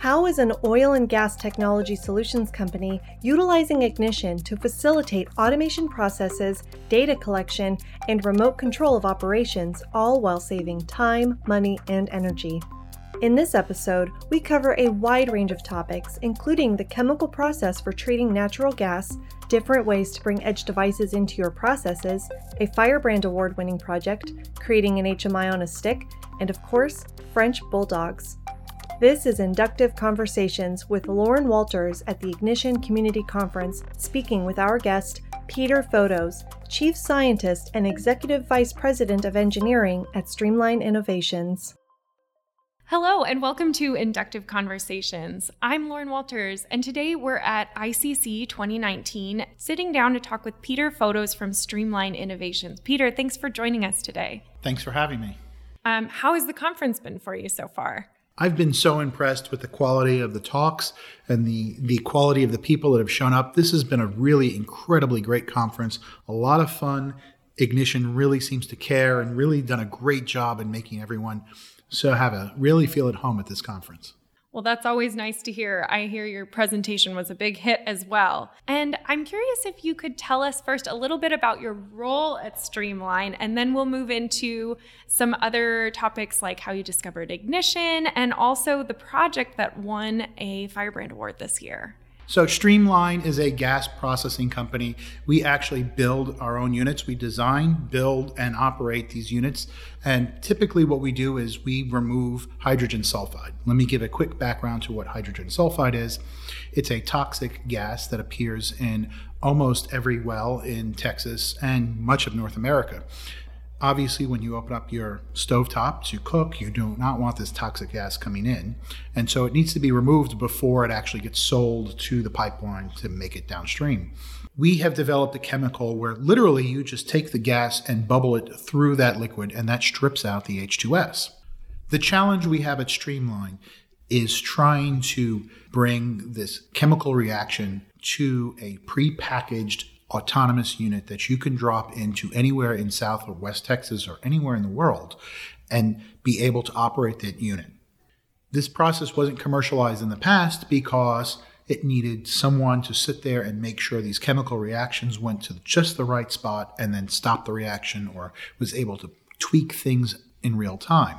How is an oil and gas technology solutions company utilizing Ignition to facilitate automation processes, data collection, and remote control of operations, all while saving time, money, and energy? In this episode, we cover a wide range of topics, including the chemical process for treating natural gas, different ways to bring edge devices into your processes, a Firebrand Award-winning project, creating an HMI on a stick, and of course, French bulldogs. This is Inductive Conversations with Lauren Walters at the Ignition Community Conference, speaking with our guest, Peter Photos, Chief Scientist and Executive Vice President of Engineering at Streamline Innovations. Hello and welcome to Inductive Conversations. I'm Lauren Walters, and today we're at ICC 2019, sitting down to talk with Peter Photos from Streamline Innovations. Peter, thanks for joining us today. Thanks for having me. How has the conference been for you so far? I've been so impressed with the quality of the talks and the quality of the people that have shown up. This has been a really incredibly great conference, a lot of fun. Ignition really seems to care and really done a great job in making everyone really feel at home at this conference. Well, that's always nice to hear. I hear your presentation was a big hit as well. And I'm curious if you could tell us first a little bit about your role at Streamline, and then we'll move into some other topics like how you discovered Ignition and also the project that won a Firebrand Award this year. So Streamline is a gas processing company. We actually build our own units. We design, build, and operate these units. And typically what we do is we remove hydrogen sulfide. Let me give a quick background to what hydrogen sulfide is. It's a toxic gas that appears in almost every well in Texas and much of North America. Obviously, when you open up your stovetop to cook, you do not want this toxic gas coming in. And so it needs to be removed before it actually gets sold to the pipeline to make it downstream. We have developed a chemical where literally you just take the gas and bubble it through that liquid, and that strips out the H2S. The challenge we have at Streamline is trying to bring this chemical reaction to a prepackaged autonomous unit that you can drop into anywhere in South or West Texas or anywhere in the world and be able to operate that unit. This process wasn't commercialized in the past because it needed someone to sit there and make sure these chemical reactions went to just the right spot and then stopped the reaction or was able to tweak things in real time.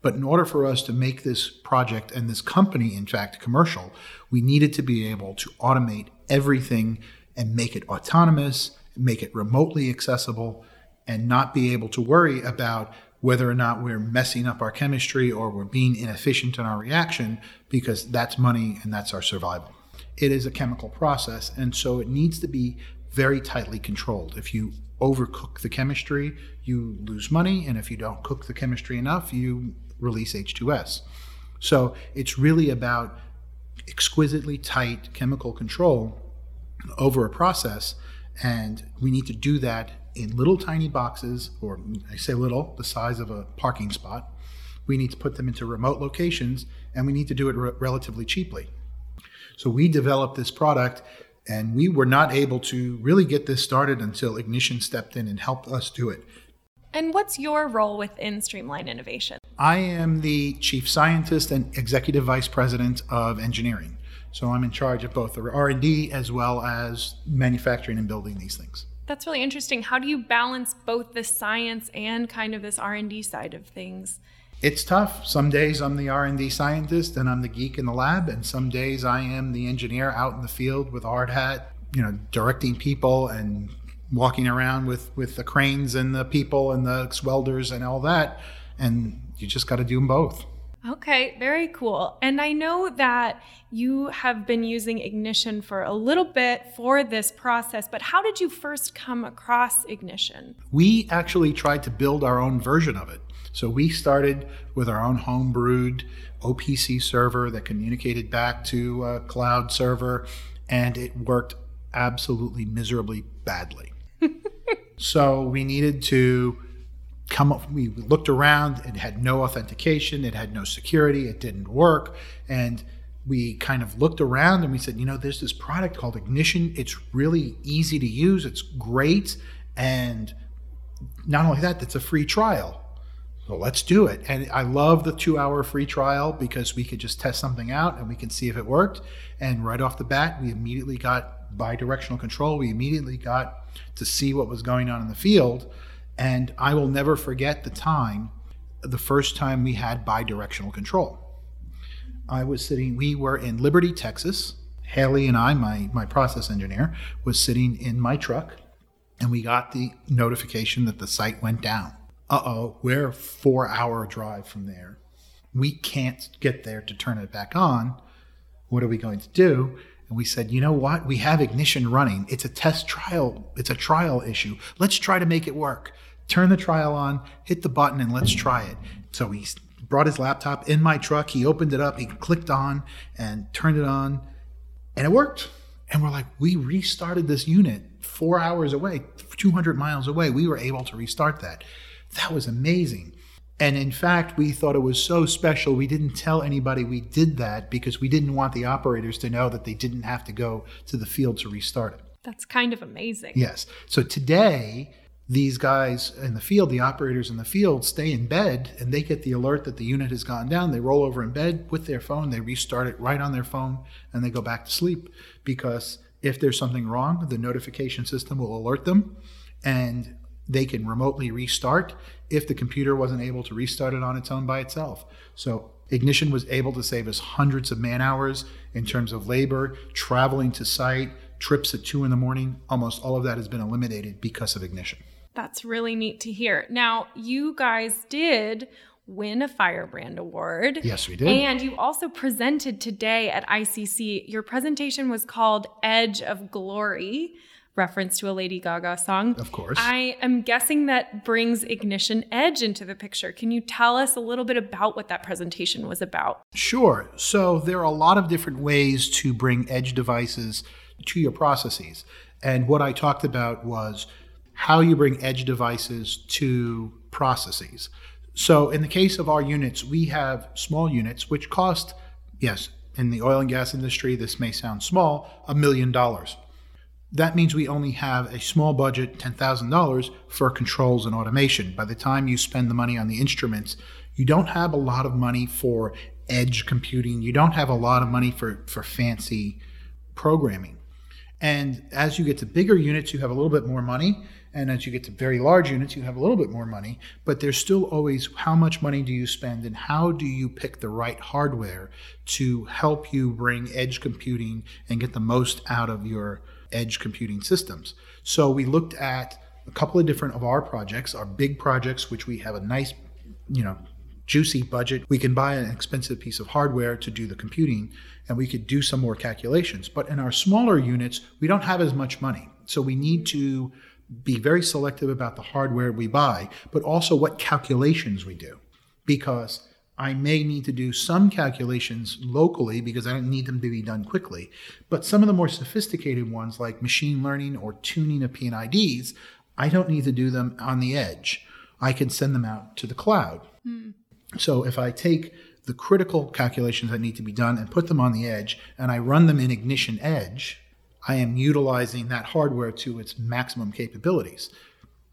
But in order for us to make this project and this company, in fact, commercial, we needed to be able to automate everything and make it autonomous, make it remotely accessible, and not be able to worry about whether or not we're messing up our chemistry or we're being inefficient in our reaction, because that's money and that's our survival. It is a chemical process, and so it needs to be very tightly controlled. If you overcook the chemistry, you lose money, and if you don't cook the chemistry enough, you release H2S. So it's really about exquisitely tight chemical control over a process, and we need to do that in little tiny boxes, or I say little, the size of a parking spot. We need to put them into remote locations, and we need to do it relatively cheaply. So we developed this product, and we were not able to really get this started until Ignition stepped in and helped us do it. And what's your role within Streamline Innovation? I am the Chief Scientist and Executive Vice President of Engineering. So I'm in charge of both the R&D as well as manufacturing and building these things. That's really interesting. How do you balance both the science and kind of this R&D side of things? It's tough. Some days I'm the R&D scientist and I'm the geek in the lab, and some days I am the engineer out in the field with a hard hat, directing people and walking around with the cranes and the people and the welders and all that. And you just got to do them both. Okay, very cool. And I know that you have been using Ignition for a little bit for this process, but how did you first come across Ignition? We actually tried to build our own version of it. So we started with our own home-brewed OPC server that communicated back to a cloud server, and it worked absolutely miserably badly. So we needed to we looked around. It had no authentication, it had no security, it didn't work. And we kind of looked around and we said, there's this product called Ignition. It's really easy to use, it's great. And not only that, it's a free trial. So let's do it. And I love the 2-hour free trial because we could just test something out and we can see if it worked. And right off the bat, we immediately got bi-directional control. We immediately got to see what was going on in the field. And I will never forget the time, the first time we had bi-directional control. We were in Liberty, Texas. Haley and I, my process engineer, was sitting in my truck, and we got the notification that the site went down. Uh-oh, we're a 4-hour drive from there. We can't get there to turn it back on. What are we going to do? And we said, you know what? We have Ignition running. It's a test trial. It's a trial issue. Let's try to make it work. Turn the trial on, hit the button, and let's try it. So he brought his laptop in my truck. He opened it up. He clicked on and turned it on. And it worked. And we're like, we restarted this unit 4 hours away, 200 miles away. We were able to restart that. That was amazing. And in fact, we thought it was so special. We didn't tell anybody we did that because we didn't want the operators to know that they didn't have to go to the field to restart it. That's kind of amazing. Yes. So today, these guys in the field, the operators in the field, stay in bed and they get the alert that the unit has gone down. They roll over in bed with their phone, they restart it right on their phone, and they go back to sleep because if there's something wrong, the notification system will alert them and they can remotely restart if the computer wasn't able to restart it on its own by itself. So Ignition was able to save us hundreds of man hours in terms of labor, traveling to site, trips at 2 a.m. Almost all of that has been eliminated because of Ignition. That's really neat to hear. Now, you guys did win a Firebrand Award. Yes, we did. And you also presented today at ICC. Your presentation was called Edge of Glory, reference to a Lady Gaga song. Of course. I am guessing that brings Ignition Edge into the picture. Can you tell us a little bit about what that presentation was about? Sure. So there are a lot of different ways to bring edge devices to your processes. And what I talked about was how you bring edge devices to processes. So in the case of our units, we have small units which cost, yes, in the oil and gas industry, this may sound small, $1 million. That means we only have a small budget, $10,000, for controls and automation. By the time you spend the money on the instruments, you don't have a lot of money for edge computing. You don't have a lot of money for fancy programming. And as you get to bigger units, you have a little bit more money. And as you get to very large units, you have a little bit more money, but there's still always how much money do you spend and how do you pick the right hardware to help you bring edge computing and get the most out of your edge computing systems. So we looked at a couple of different of our projects, our big projects, which we have a nice, juicy budget. We can buy an expensive piece of hardware to do the computing and we could do some more calculations. But in our smaller units, we don't have as much money. So we need to be very selective about the hardware we buy, but also what calculations we do, because I may need to do some calculations locally because I don't need them to be done quickly. But some of the more sophisticated ones like machine learning or tuning of PNIDs, I don't need to do them on the edge. I can send them out to the cloud. So if I take the critical calculations that need to be done and put them on the edge and I run them in Ignition Edge, I am utilizing that hardware to its maximum capabilities.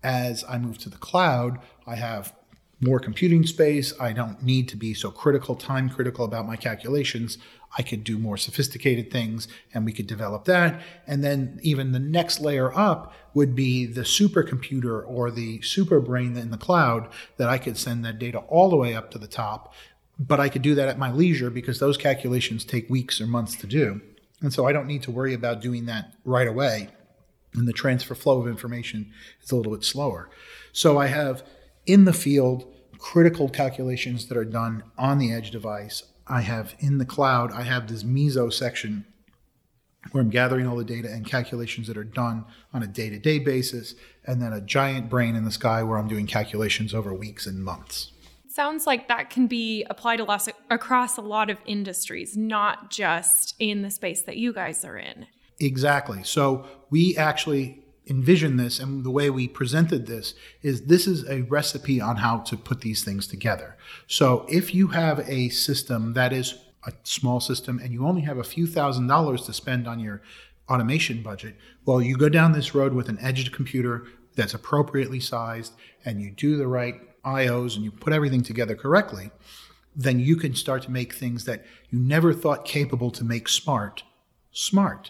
As I move to the cloud, I have more computing space. I don't need to be so time critical about my calculations. I could do more sophisticated things and we could develop that. And then even the next layer up would be the supercomputer or the super brain in the cloud that I could send that data all the way up to the top. But I could do that at my leisure because those calculations take weeks or months to do. And so I don't need to worry about doing that right away. And the transfer flow of information is a little bit slower. So I have in the field critical calculations that are done on the edge device. I have in the cloud, I have this meso section where I'm gathering all the data and calculations that are done on a day-to-day basis. And then a giant brain in the sky where I'm doing calculations over weeks and months. Sounds like that can be applied across a lot of industries, not just in the space that you guys are in. Exactly. So we actually envision this, and the way we presented this is a recipe on how to put these things together. So if you have a system that is a small system and you only have a few $1,000s to spend on your automation budget, well, you go down this road with an edge computer that's appropriately sized and you do the right IOs and you put everything together correctly, then you can start to make things that you never thought capable to make smart, smart.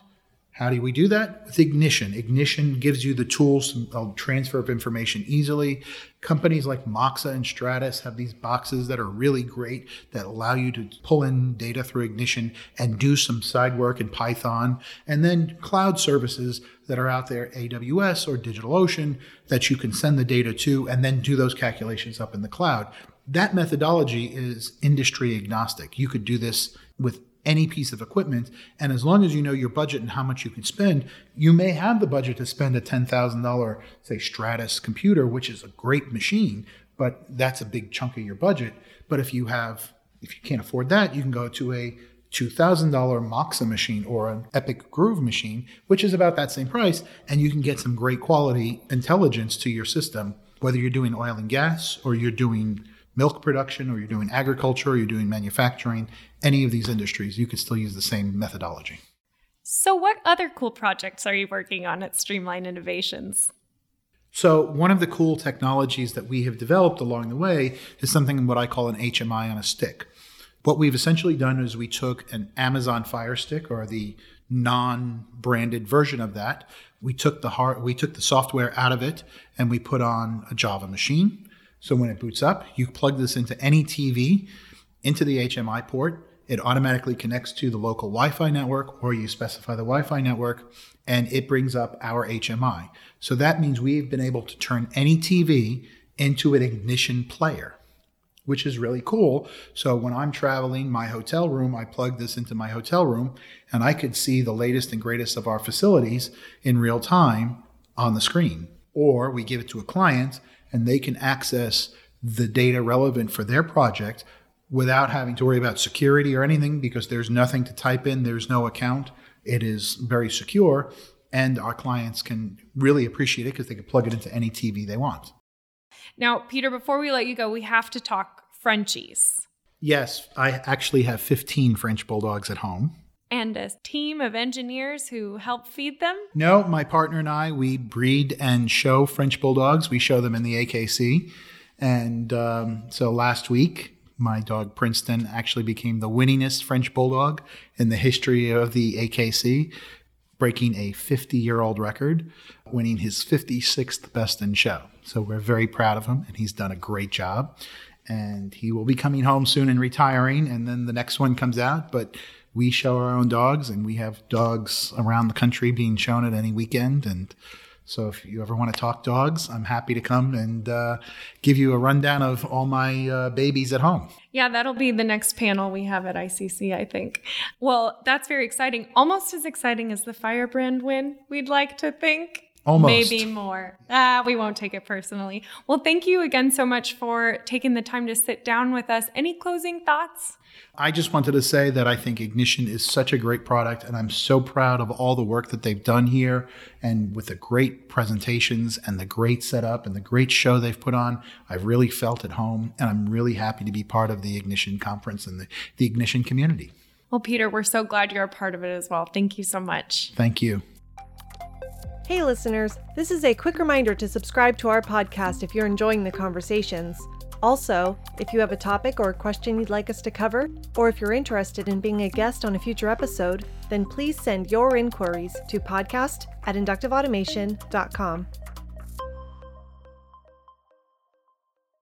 How do we do that? With Ignition. Ignition gives you the tools to transfer of information easily. Companies like Moxa and Stratus have these boxes that are really great that allow you to pull in data through Ignition and do some side work in Python. And then cloud services that are out there, AWS or DigitalOcean, that you can send the data to and then do those calculations up in the cloud. That methodology is industry agnostic. You could do this with any piece of equipment, and as long as you know your budget and how much you can spend, you may have the budget to spend a $10,000, say, Stratus computer, which is a great machine, but that's a big chunk of your budget. But if you can't afford that, you can go to a $2,000 Moxa machine or an Epic Groove machine, which is about that same price, and you can get some great quality intelligence to your system, whether you're doing oil and gas or you're doing milk production, or you're doing agriculture, or you're doing manufacturing, any of these industries, you could still use the same methodology. So what other cool projects are you working on at Streamline Innovations? So one of the cool technologies that we have developed along the way is something what I call an HMI on a stick. What we've essentially done is we took an Amazon Fire Stick, or the non-branded version of that. We took the software out of it, and we put on a Java machine. So when it boots up, you plug this into any TV, into the HMI port. It automatically connects to the local Wi-Fi network, or you specify the Wi-Fi network, and it brings up our HMI. So that means we've been able to turn any TV into an Ignition player, which is really cool. So when I'm traveling my hotel room, I plug this into my hotel room, and I could see the latest and greatest of our facilities in real time on the screen. Or we give it to a client, and they can access the data relevant for their project without having to worry about security or anything, because there's nothing to type in, there's no account. It is very secure, and our clients can really appreciate it because they can plug it into any TV they want. Now, Peter, before we let you go, we have to talk Frenchies. Yes, I actually have 15 French bulldogs at home. And a team of engineers who help feed them? No, my partner and I, we breed and show French bulldogs. We show them in the AKC. And so last week, my dog Princeton actually became the winningest French bulldog in the history of the AKC, breaking a 50-year-old record, winning his 56th best in show. So we're very proud of him, and he's done a great job. And he will be coming home soon and retiring, and then the next one comes out. But we show our own dogs, and we have dogs around the country being shown at any weekend. And so if you ever want to talk dogs, I'm happy to come and give you a rundown of all my babies at home. Yeah, that'll be the next panel we have at ICC, I think. Well, that's very exciting. Almost as exciting as the Firebrand win, we'd like to think. Almost. Maybe more. We won't take it personally. Well, thank you again so much for taking the time to sit down with us. Any closing thoughts? I just wanted to say that I think Ignition is such a great product, and I'm so proud of all the work that they've done here, and with the great presentations and the great setup and the great show they've put on. I've really felt at home, and I'm really happy to be part of the Ignition conference and the Ignition community. Well, Peter, we're so glad you're a part of it as well. Thank you so much. Thank you. Hey listeners, this is a quick reminder to subscribe to our podcast if you're enjoying the conversations. Also, if you have a topic or a question you'd like us to cover, or if you're interested in being a guest on a future episode, then please send your inquiries to podcast@inductiveautomation.com.